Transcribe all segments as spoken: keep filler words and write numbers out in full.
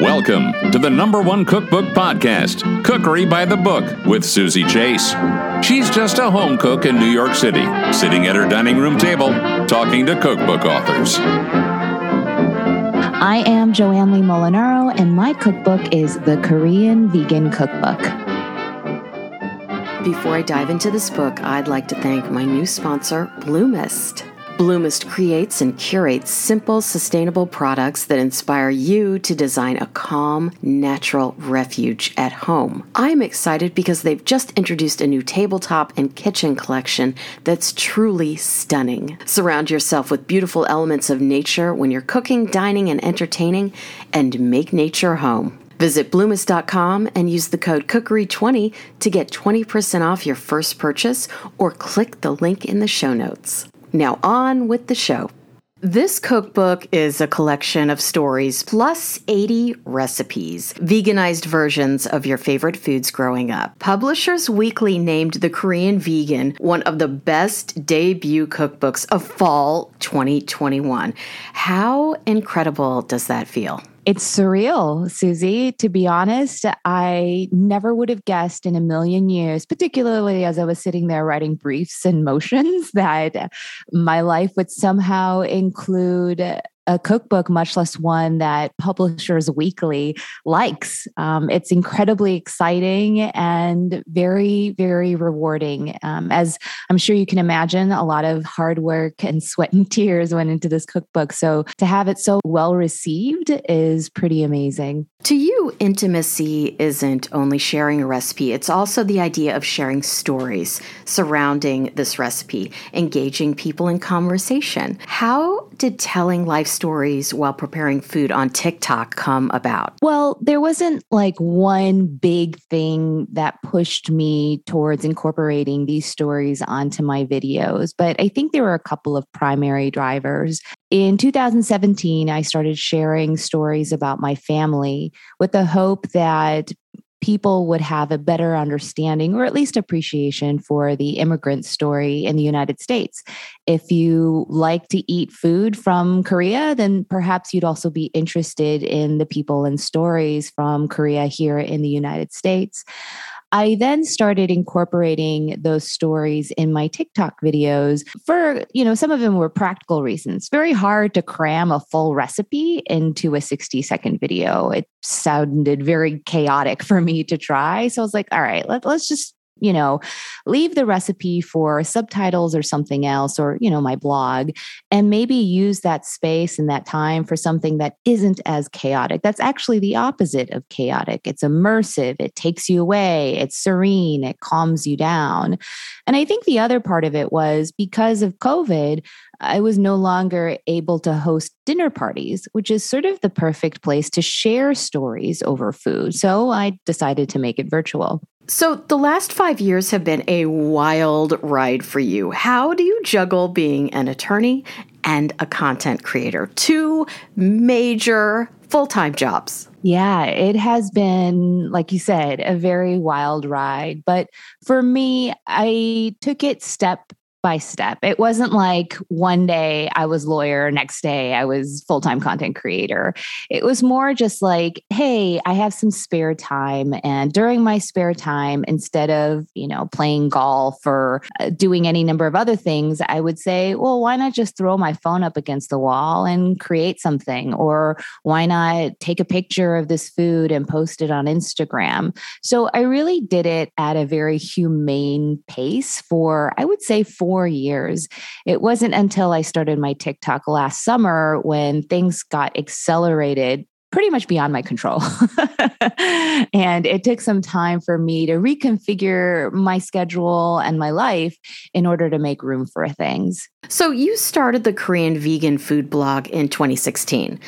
Welcome to the number one cookbook podcast, Cookery by the Book, with Susie Chase. She's just a home cook in New York City, sitting at her dining room table, talking to cookbook authors. I am Joanne Lee Molinaro, and my cookbook is The Korean Vegan Cookbook. Before I dive into this book, I'd like to thank my new sponsor, Bloomist. Bloomist creates and curates simple, sustainable products that inspire you to design a calm, natural refuge at home. I'm excited because they've just introduced a new tabletop and kitchen collection that's truly stunning. Surround yourself with beautiful elements of nature when you're cooking, dining, and entertaining, and make nature home. Visit Bloomist dot com and use the code cookery twenty to get twenty percent off your first purchase, or click the link in the show notes. Now on with the show. This cookbook is a collection of stories plus eighty recipes, veganized versions of your favorite foods growing up. Publishers Weekly named The Korean Vegan one of the best debut cookbooks of fall twenty twenty-one. How incredible does that feel? It's surreal, Susie. To be honest, I never would have guessed in a million years, particularly as I was sitting there writing briefs and motions, that my life would somehow include a cookbook, much less one that Publishers Weekly likes. Um, it's incredibly exciting and very, very rewarding. Um, as I'm sure you can imagine, a lot of hard work and sweat and tears went into this cookbook. So to have it so well received is pretty amazing. To you, intimacy isn't only sharing a recipe. It's also the idea of sharing stories surrounding this recipe, engaging people in conversation. How did telling life stories while preparing food on TikTok come about? Well, there wasn't like one big thing that pushed me towards incorporating these stories onto my videos, but I think there were a couple of primary drivers. In two thousand seventeen, I started sharing stories about my family with the hope that people would have a better understanding, or at least appreciation, for the immigrant story in the United States. If you like to eat food from Korea, then perhaps you'd also be interested in the people and stories from Korea here in the United States. I then started incorporating those stories in my TikTok videos for, you know, some of them were practical reasons. Very hard to cram a full recipe into a sixty second video. It sounded very chaotic for me to try. So I was like, all right, let, let's just, you know, leave the recipe for subtitles or something else, or, you know, my blog, and maybe use that space and that time for something that isn't as chaotic. That's actually the opposite of chaotic. It's immersive. It takes you away. It's serene. It calms you down. And I think the other part of it was because of COVID, I was no longer able to host dinner parties, which is sort of the perfect place to share stories over food. So I decided to make it virtual. So the last five years have been a wild ride for you. How do you juggle being an attorney and a content creator? Two major full-time jobs. Yeah, it has been, like you said, a very wild ride. But for me, I took it step by step. It wasn't like one day I was lawyer, next day I was full-time content creator. It was more just like, hey, I have some spare time. And during my spare time, instead of, you know, playing golf or doing any number of other things, I would say, well, why not just throw my phone up against the wall and create something? Or why not take a picture of this food and post it on Instagram? So I really did it at a very humane pace for, I would say, four Four years. It wasn't until I started my TikTok last summer when things got accelerated pretty much beyond my control. And it took some time for me to reconfigure my schedule and my life in order to make room for things. So you started the Korean Vegan Food Blog in twenty sixteen,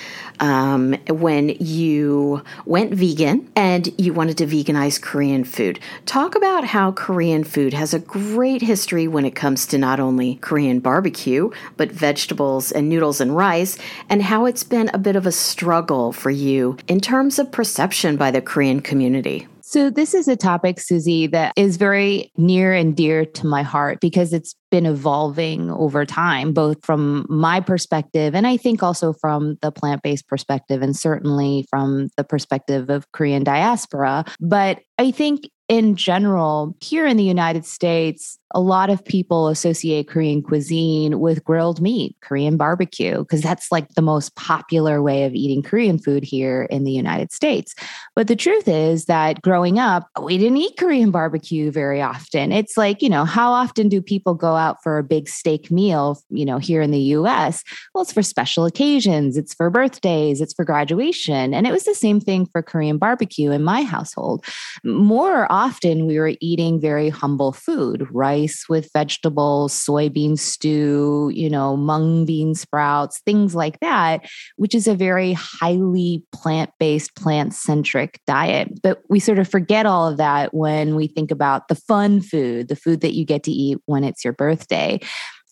um, when you went vegan and you wanted to veganize Korean food. Talk about how Korean food has a great history when it comes to not only Korean barbecue, but vegetables and noodles and rice, and how it's been a bit of a struggle for you in terms of perception by the Korean community. So this is a topic, Susie, that is very near and dear to my heart because it's been evolving over time, both from my perspective and I think also from the plant-based perspective and certainly from the perspective of Korean diaspora. But I think in general, here in the United States, a lot of people associate Korean cuisine with grilled meat, Korean barbecue, because that's like the most popular way of eating Korean food here in the United States. But the truth is that growing up, we didn't eat Korean barbecue very often. It's like, you know, how often do people go out for a big steak meal, you know, here in the U S? Well, it's for special occasions. It's for birthdays. It's for graduation. And it was the same thing for Korean barbecue in my household. More often, Often we were eating very humble food, rice with vegetables, soybean stew, you know, mung bean sprouts, things like that, which is a very highly plant-based, plant-centric diet. But we sort of forget all of that when we think about the fun food, the food that you get to eat when it's your birthday.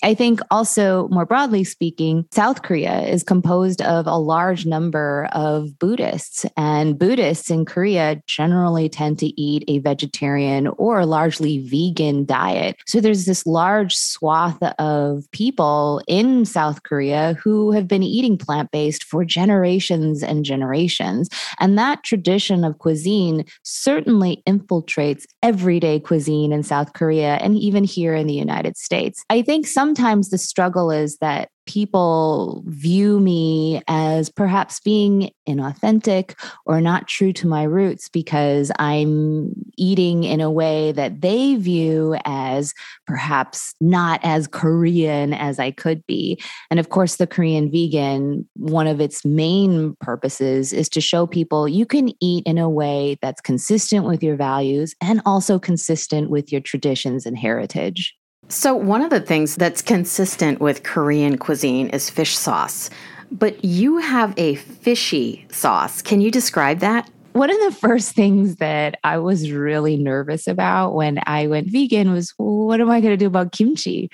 I think also, more broadly speaking, South Korea is composed of a large number of Buddhists, and Buddhists in Korea generally tend to eat a vegetarian or largely vegan diet. So there's this large swath of people in South Korea who have been eating plant-based for generations and generations. And that tradition of cuisine certainly infiltrates everyday cuisine in South Korea and even here in the United States. I think some Sometimes the struggle is that people view me as perhaps being inauthentic or not true to my roots because I'm eating in a way that they view as perhaps not as Korean as I could be. And of course, the Korean vegan, one of its main purposes is to show people you can eat in a way that's consistent with your values and also consistent with your traditions and heritage. So one of the things that's consistent with Korean cuisine is fish sauce, but you have a fishy sauce. Can you describe that? One of the first things that I was really nervous about when I went vegan was, what am I going to do about kimchi?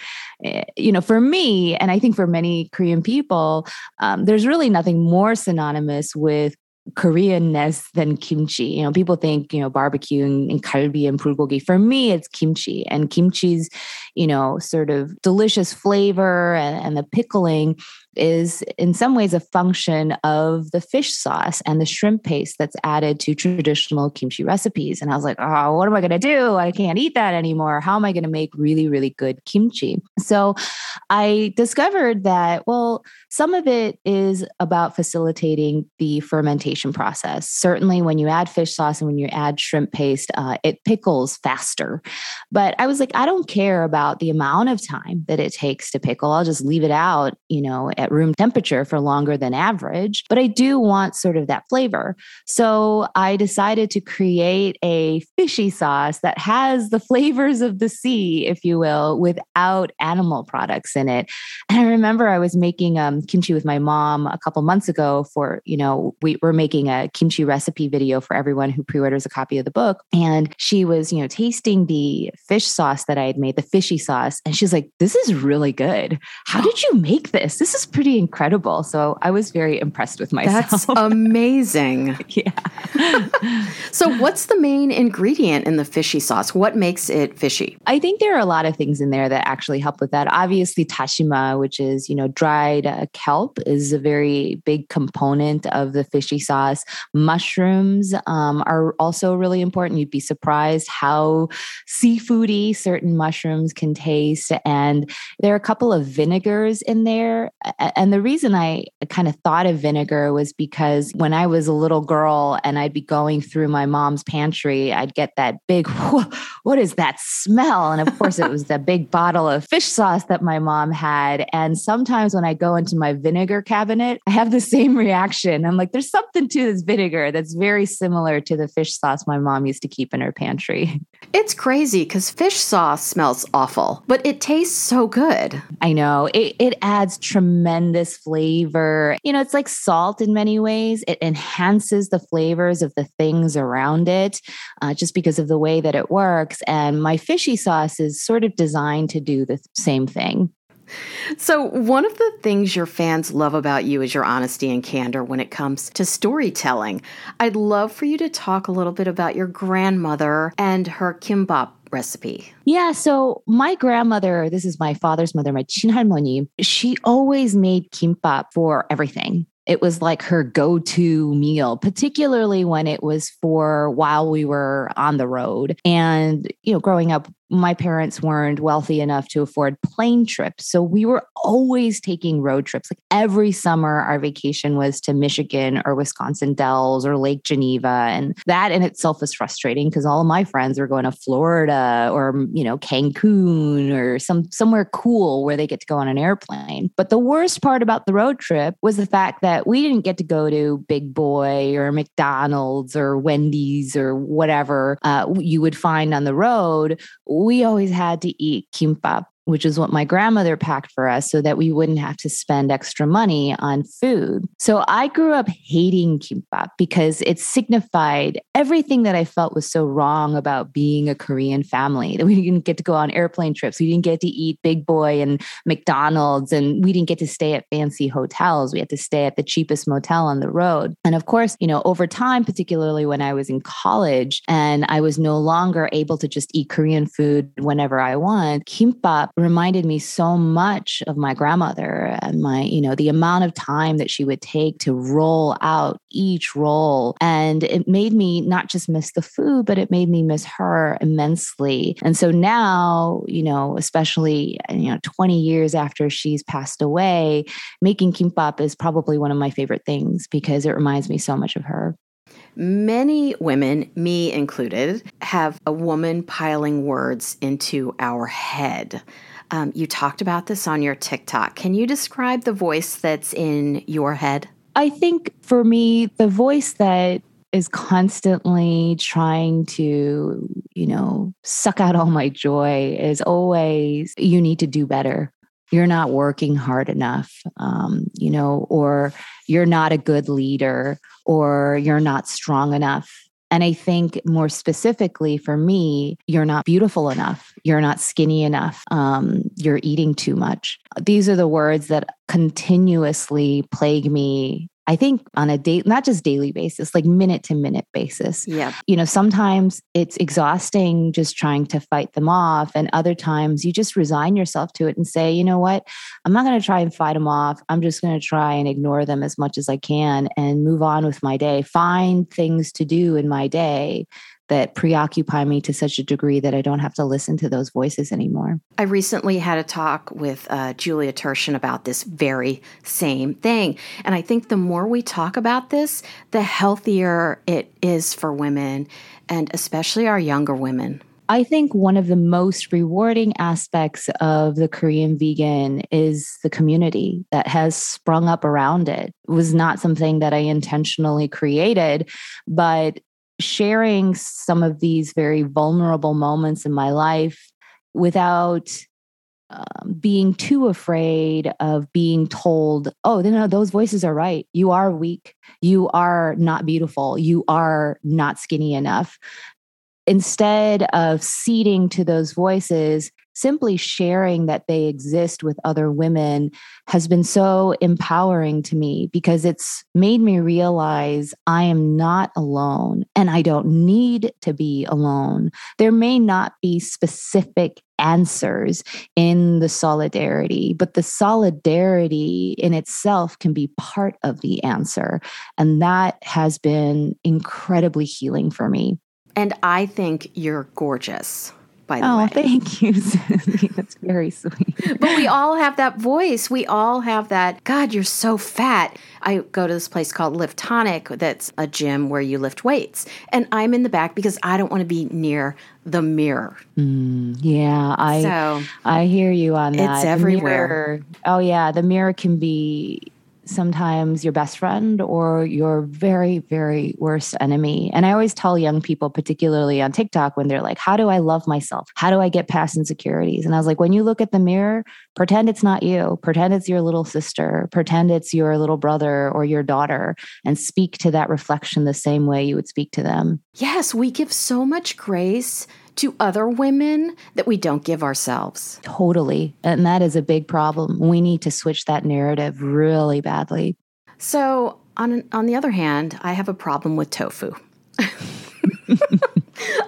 You know, for me, and I think for many Korean people, um, there's really nothing more synonymous with Koreanness than kimchi. You know, people think, you know, barbecue and, and kalbi and bulgogi. For me, it's kimchi, and kimchi's, you know, sort of delicious flavor and, and the pickling is in some ways a function of the fish sauce and the shrimp paste that's added to traditional kimchi recipes. And I was like, oh, what am I going to do? I can't eat that anymore. How am I going to make really, really good kimchi? So I discovered that, well, some of it is about facilitating the fermentation process. Certainly when you add fish sauce and when you add shrimp paste, uh, it pickles faster. But I was like, I don't care about the amount of time that it takes to pickle. I'll just leave it out, you know, at room temperature for longer than average, but I do want sort of that flavor. So I decided to create a fishy sauce that has the flavors of the sea, if you will, without animal products in it. And I remember I was making um, kimchi with my mom a couple months ago for, you know, we were making a kimchi recipe video for everyone who pre-orders a copy of the book. And she was, you know, tasting the fish sauce that I had made, the fishy sauce. And she's like, this is really good. How did you make this? This is pretty incredible. So I was very impressed with myself. That's amazing. Yeah. So what's the main ingredient in the fishy sauce? What makes it fishy? I think there are a lot of things in there that actually help with that. Obviously, tashima, which is, you know, dried uh, kelp, is a very big component of the fishy sauce. Mushrooms um, are also really important. You'd be surprised how seafoody certain mushrooms can taste. And there are a couple of vinegars in there. And the reason I kind of thought of vinegar was because when I was a little girl and I'd be going through my mom's pantry, I'd get that big, what is that smell? And of course, it was the big bottle of fish sauce that my mom had. And sometimes when I go into my vinegar cabinet, I have the same reaction. I'm like, there's something to this vinegar that's very similar to the fish sauce my mom used to keep in her pantry. It's crazy because fish sauce smells awful, but it tastes so good. I know. It, it adds tremendous Tremendous flavor. You know, it's like salt in many ways. It enhances the flavors of the things around it uh, just because of the way that it works. And my fishy sauce is sort of designed to do the same thing. So one of the things your fans love about you is your honesty and candor when it comes to storytelling. I'd love for you to talk a little bit about your grandmother and her kimbap recipe. Yeah. So my grandmother, this is my father's mother, my 친할머니, she always made kimbap for everything. It was like her go-to meal, particularly when it was for while we were on the road. And, you know, growing up, my parents weren't wealthy enough to afford plane trips. So we were always taking road trips. Like every summer, our vacation was to Michigan or Wisconsin Dells or Lake Geneva. And that in itself was frustrating because all of my friends were going to Florida or, you know, Cancun or some somewhere cool where they get to go on an airplane. But the worst part about the road trip was the fact that we didn't get to go to Big Boy or McDonald's or Wendy's or whatever uh, you would find on the road. We always had to eat kimbap, which is what my grandmother packed for us so that we wouldn't have to spend extra money on food. So I grew up hating kimbap because it signified everything that I felt was so wrong about being a Korean family, that we didn't get to go on airplane trips. We didn't get to eat Big Boy and McDonald's, and we didn't get to stay at fancy hotels. We had to stay at the cheapest motel on the road. And of course, you know, over time, particularly when I was in college and I was no longer able to just eat Korean food whenever I want, kimbap reminded me so much of my grandmother and my, you know, the amount of time that she would take to roll out each roll. And it made me not just miss the food, but it made me miss her immensely. And so now, you know, especially, you know, twenty years after she's passed away, making kimbap is probably one of my favorite things because it reminds me so much of her. Many women, me included, have a woman piling words into our head. Um, you talked about this on your TikTok. Can you describe the voice that's in your head? I think for me, the voice that is constantly trying to, you know, suck out all my joy is always, you need to do better. You're not working hard enough, um, you know, or you're not a good leader, or you're not strong enough. And I think more specifically for me, you're not beautiful enough. You're not skinny enough. Um, you're eating too much. These are the words that continuously plague me, I think, on a day, not just daily basis, like minute to minute basis. Yeah. You know, sometimes it's exhausting just trying to fight them off. And other times you just resign yourself to it and say, you know what, I'm not going to try and fight them off. I'm just going to try and ignore them as much as I can and move on with my day. Find things to do in my day that preoccupy me to such a degree that I don't have to listen to those voices anymore. I recently had a talk with uh, Julia Tertian about this very same thing. And I think the more we talk about this, the healthier it is for women, and especially our younger women. I think one of the most rewarding aspects of the Korean vegan is the community that has sprung up around it. It was not something that I intentionally created, but sharing some of these very vulnerable moments in my life without um, being too afraid of being told, oh, no, those voices are right. You are weak. You are not beautiful. You are not skinny enough. Instead of ceding to those voices, simply sharing that they exist with other women has been so empowering to me because it's made me realize I am not alone and I don't need to be alone. There may not be specific answers in the solidarity, but the solidarity in itself can be part of the answer. And that has been incredibly healing for me. And I think you're gorgeous. By the oh, way. Thank you, Susie. That's very sweet. But we all have that voice. We all have that, God, you're so fat. I go to this place called Lift Tonic that's a gym where you lift weights. And I'm in the back because I don't want to be near the mirror. Mm, yeah, I so, I hear you on that. It's everywhere. Mirror, oh, yeah. The mirror can be sometimes your best friend or your very, very worst enemy. And I always tell young people, particularly on TikTok, when they're like, how do I love myself? How do I get past insecurities? And I was like, when you look at the mirror, pretend it's not you. Pretend it's your little sister. Pretend it's your little brother or your daughter, and speak to that reflection the same way you would speak to them. Yes, we give so much grace to other women that we don't give ourselves. Totally. And that is a big problem. We need to switch that narrative really badly. So on on the other hand, I have a problem with tofu.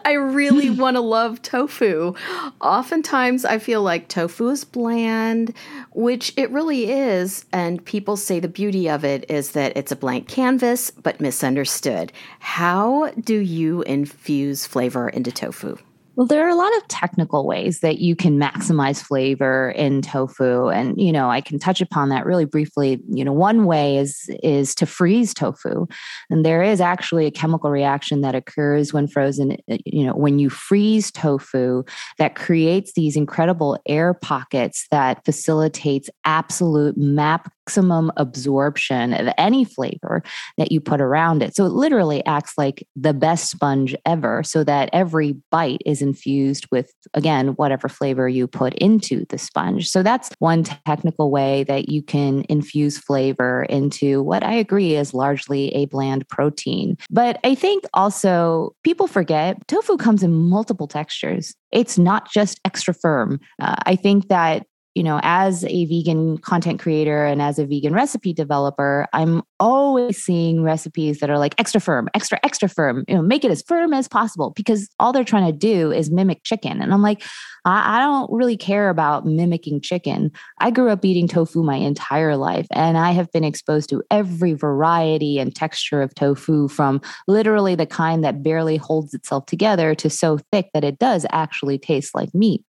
I really want to love tofu. Oftentimes, I feel like tofu is bland, which it really is. And people say the beauty of it is that it's a blank canvas, but misunderstood. How do you infuse flavor into tofu? Well, there are a lot of technical ways that you can maximize flavor in tofu. And, you know, I can touch upon that really briefly. You know, one way is, is to freeze tofu. And there is actually a chemical reaction that occurs when frozen, you know, when you freeze tofu that creates these incredible air pockets that facilitates absolute map maximum absorption of any flavor that you put around it. So it literally acts like the best sponge ever, so that every bite is infused with, again, whatever flavor you put into the sponge. So that's one technical way that you can infuse flavor into what I agree is largely a bland protein. But I think also people forget tofu comes in multiple textures. It's not just extra firm. Uh, I think that You know, as a vegan content creator and as a vegan recipe developer, I'm always seeing recipes that are like extra firm, extra, extra firm, you know, make it as firm as possible, because all they're trying to do is mimic chicken. And I'm like, I, I don't really care about mimicking chicken. I grew up eating tofu my entire life, and I have been exposed to every variety and texture of tofu, from literally the kind that barely holds itself together to so thick that it does actually taste like meat.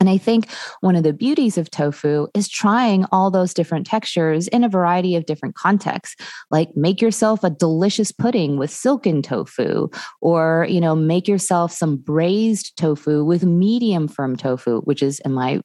And I think one of the beauties of tofu is trying all those different textures in a variety of different contexts. Like, make yourself a delicious pudding with silken tofu, or, you know, make yourself some braised tofu with medium firm tofu, which is, in my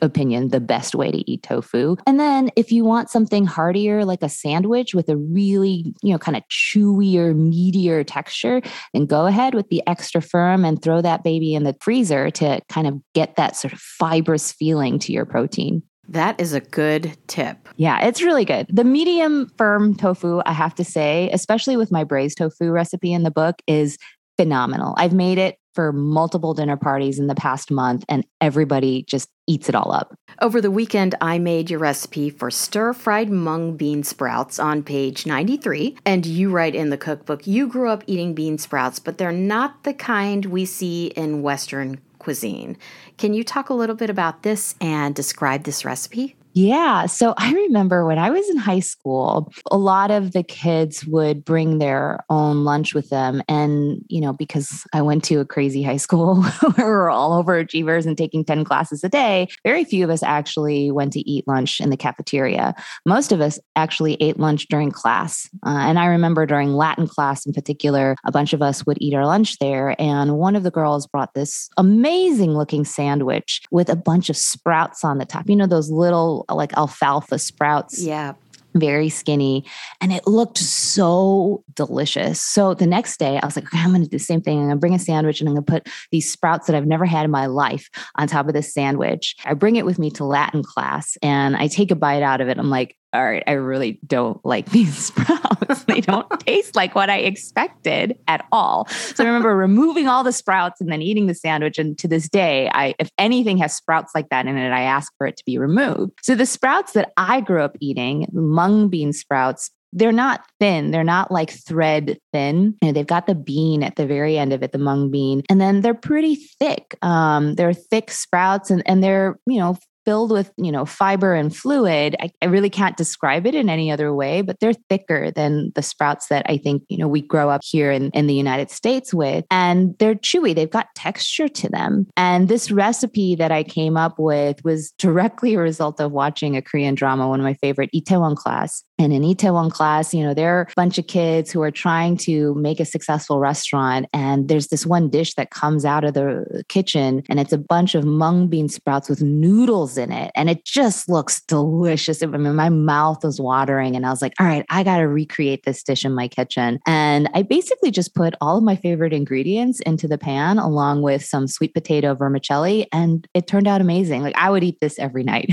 opinion, the best way to eat tofu. And then if you want something heartier, like a sandwich with a really, you know, kind of chewier, meatier texture, then go ahead with the extra firm and throw that baby in the freezer to kind of get that sort of fibrous feeling to your protein. That is a good tip. Yeah, it's really good. The medium firm tofu, I have to say, especially with my braised tofu recipe in the book, is phenomenal. I've made it for multiple dinner parties in the past month, and everybody just eats it all up. Over the weekend, I made your recipe for stir-fried mung bean sprouts on page ninety-three. And you write in the cookbook, you grew up eating bean sprouts, but they're not the kind we see in Western cuisine. Can you talk a little bit about this and describe this recipe? Yeah. So I remember when I was in high school, a lot of the kids would bring their own lunch with them. And, you know, because I went to a crazy high school where we were all overachievers and taking ten classes a day, very few of us actually went to eat lunch in the cafeteria. Most of us actually ate lunch during class. Uh, and I remember during Latin class in particular, a bunch of us would eat our lunch there. And one of the girls brought this amazing looking sandwich with a bunch of sprouts on the top. You know, those little like alfalfa sprouts. Yeah. Very skinny. And it looked so delicious. So the next day I was like, okay, I'm going to do the same thing. I'm going to bring a sandwich and I'm going to put these sprouts that I've never had in my life on top of this sandwich. I bring it with me to Latin class and I take a bite out of it. I'm like, all right, I really don't like these sprouts. They don't taste like what I expected at all. So I remember removing all the sprouts and then eating the sandwich. And to this day, I, if anything has sprouts like that in it, I ask for it to be removed. So the sprouts that I grew up eating, mung bean sprouts, they're not thin. They're not like thread thin. You know, they've got the bean at the very end of it, the mung bean, and then they're pretty thick. Um, they're thick sprouts, and and they're, you know, filled with, you know, fiber and fluid. I, I really can't describe it in any other way, but they're thicker than the sprouts that I think, you know, we grow up here in, in the United States with. And they're chewy. They've got texture to them. And this recipe that I came up with was directly a result of watching a Korean drama, one of my favorite, Itaewon Class. And in Itaewon Class, you know, there are a bunch of kids who are trying to make a successful restaurant. And there's this one dish that comes out of the kitchen, and it's a bunch of mung bean sprouts with noodles in it. And it just looks delicious. I mean, my mouth was watering and I was like, all right, I got to recreate this dish in my kitchen. And I basically just put all of my favorite ingredients into the pan along with some sweet potato vermicelli. And it turned out amazing. Like, I would eat this every night.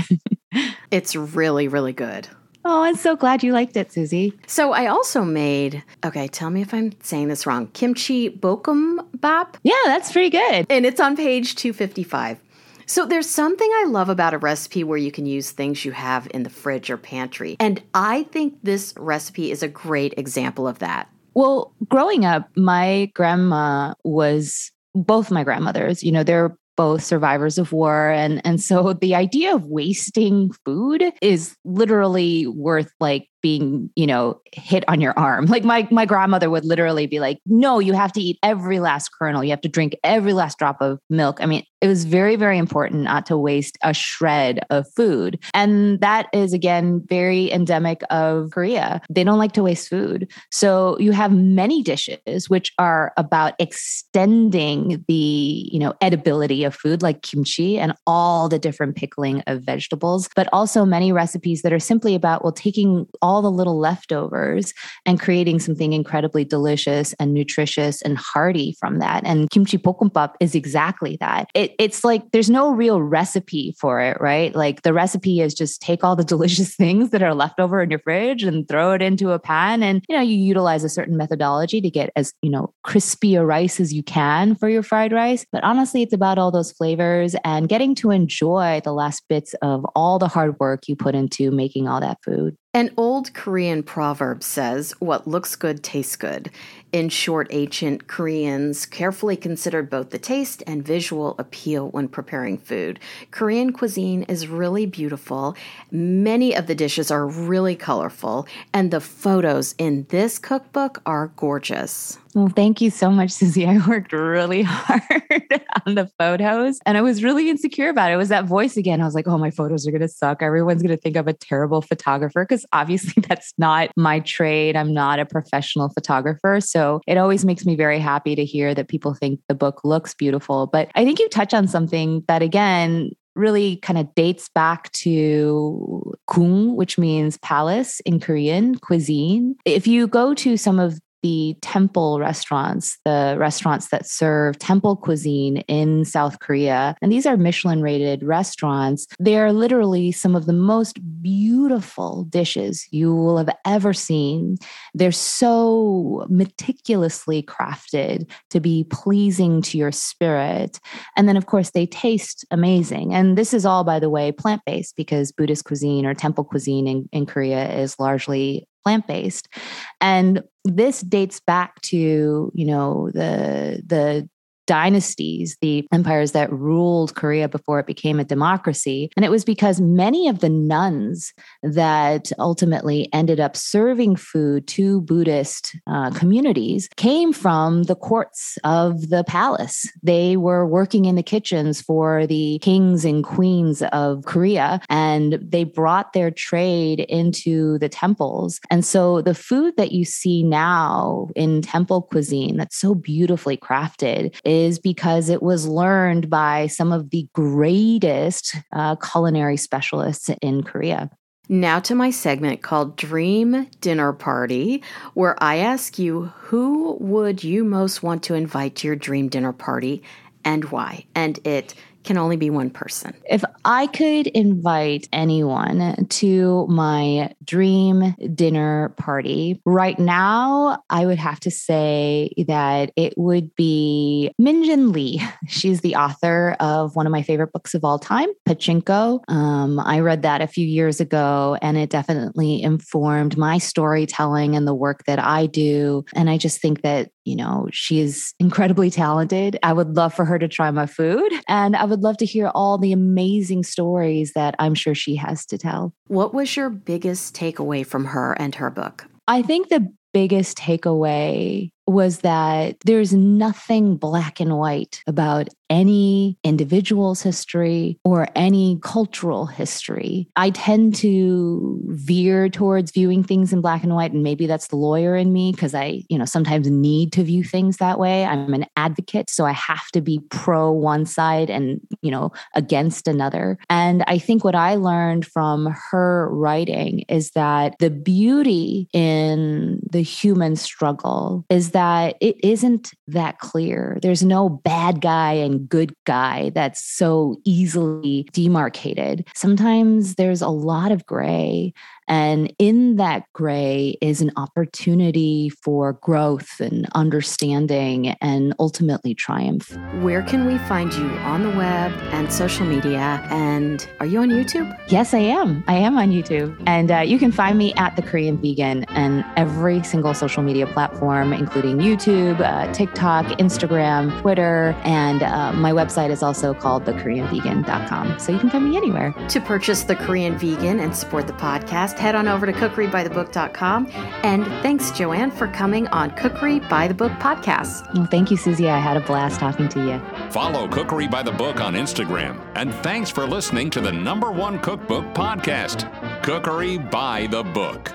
It's really, really good. Oh, I'm so glad you liked it, Susie. So I also made, okay, tell me if I'm saying this wrong, kimchi bokkeumbap. Yeah, that's pretty good. And it's on page two fifty-five. So there's something I love about a recipe where you can use things you have in the fridge or pantry. And I think this recipe is a great example of that. Well, growing up, my grandma was, both my grandmothers, you know, they're both survivors of war. And, and so the idea of wasting food is literally worth like being, you know, hit on your arm. Like my, my grandmother would literally be like, no, you have to eat every last kernel. You have to drink every last drop of milk. I mean, it was very, very important not to waste a shred of food. And that is, again, very endemic of Korea. They don't like to waste food. So you have many dishes, which are about extending the, you know, edibility of food, like kimchi and all the different pickling of vegetables, but also many recipes that are simply about, well, taking all the little leftovers and creating something incredibly delicious and nutritious and hearty from that. And kimchi bokkeumbap is exactly that. It It's like, there's no real recipe for it, right? Like the recipe is just take all the delicious things that are left over in your fridge and throw it into a pan. And, you know, you utilize a certain methodology to get as, you know, crispy a rice as you can for your fried rice. But honestly, it's about all those flavors and getting to enjoy the last bits of all the hard work you put into making all that food. An old Korean proverb says, what looks good tastes good. In short, ancient Koreans carefully considered both the taste and visual appeal when preparing food. Korean cuisine is really beautiful. Many of the dishes are really colorful, and the photos in this cookbook are gorgeous. Well, thank you so much, Susie. I worked really hard on the photos and I was really insecure about it. It was that voice again. I was like, oh, my photos are going to suck. Everyone's going to think I'm a terrible photographer because obviously that's not my trade. I'm not a professional photographer. So it always makes me very happy to hear that people think the book looks beautiful. But I think you touch on something that, again, really kind of dates back to gung, which means palace in Korean cuisine. If you go to some of the temple restaurants, the restaurants that serve temple cuisine in South Korea. And these are Michelin-rated restaurants. They are literally some of the most beautiful dishes you will have ever seen. They're so meticulously crafted to be pleasing to your spirit. And then, of course, they taste amazing. And this is all, by the way, plant-based because Buddhist cuisine or temple cuisine in, in Korea is largely plant-based. And this dates back to, you know, the, the dynasties, the empires that ruled Korea before it became a democracy. And it was because many of the nuns that ultimately ended up serving food to Buddhist uh, communities came from the courts of the palace. They were working in the kitchens for the kings and queens of Korea, and they brought their trade into the temples. And so the food that you see now in temple cuisine that's so beautifully crafted is is because it was learned by some of the greatest uh, culinary specialists in Korea. Now to my segment called Dream Dinner Party, where I ask you, who would you most want to invite to your dream dinner party and why? And it can only be one person. If I could invite anyone to my dream dinner party right now, I would have to say that it would be Min Jin Lee. She's the author of one of my favorite books of all time, Pachinko. Um, I read that a few years ago and it definitely informed my storytelling and the work that I do. And I just think that, you know, she is incredibly talented. I would love for her to try my food and I would love to hear all the amazing stories that I'm sure she has to tell. What was your biggest takeaway from her and her book? I think the biggest takeaway was that there's nothing black and white about any individual's history or any cultural history. I tend to veer towards viewing things in black and white, and maybe that's the lawyer in me because I, you know, sometimes need to view things that way. I'm an advocate, so I have to be pro one side and, you know, against another. And I think what I learned from her writing is that the beauty in the human struggle is that that it isn't that clear. There's no bad guy and good guy that's so easily demarcated. Sometimes there's a lot of gray. And in that gray is an opportunity for growth and understanding and ultimately triumph. Where can we find you on the web and social media? And are you on YouTube? Yes, I am. I am on YouTube. And uh, you can find me at The Korean Vegan and every single social media platform, including YouTube, uh, TikTok, Instagram, Twitter. And uh, my website is also called the korean vegan dot com. So you can find me anywhere. To purchase The Korean Vegan and support the podcast, head on over to cookery by the book dot com. And thanks, Joanne, for coming on Cookery by the Book podcast. Well, thank you, Susie. I had a blast talking to you. Follow Cookery by the Book on Instagram. And thanks for listening to the number one cookbook podcast, Cookery by the Book.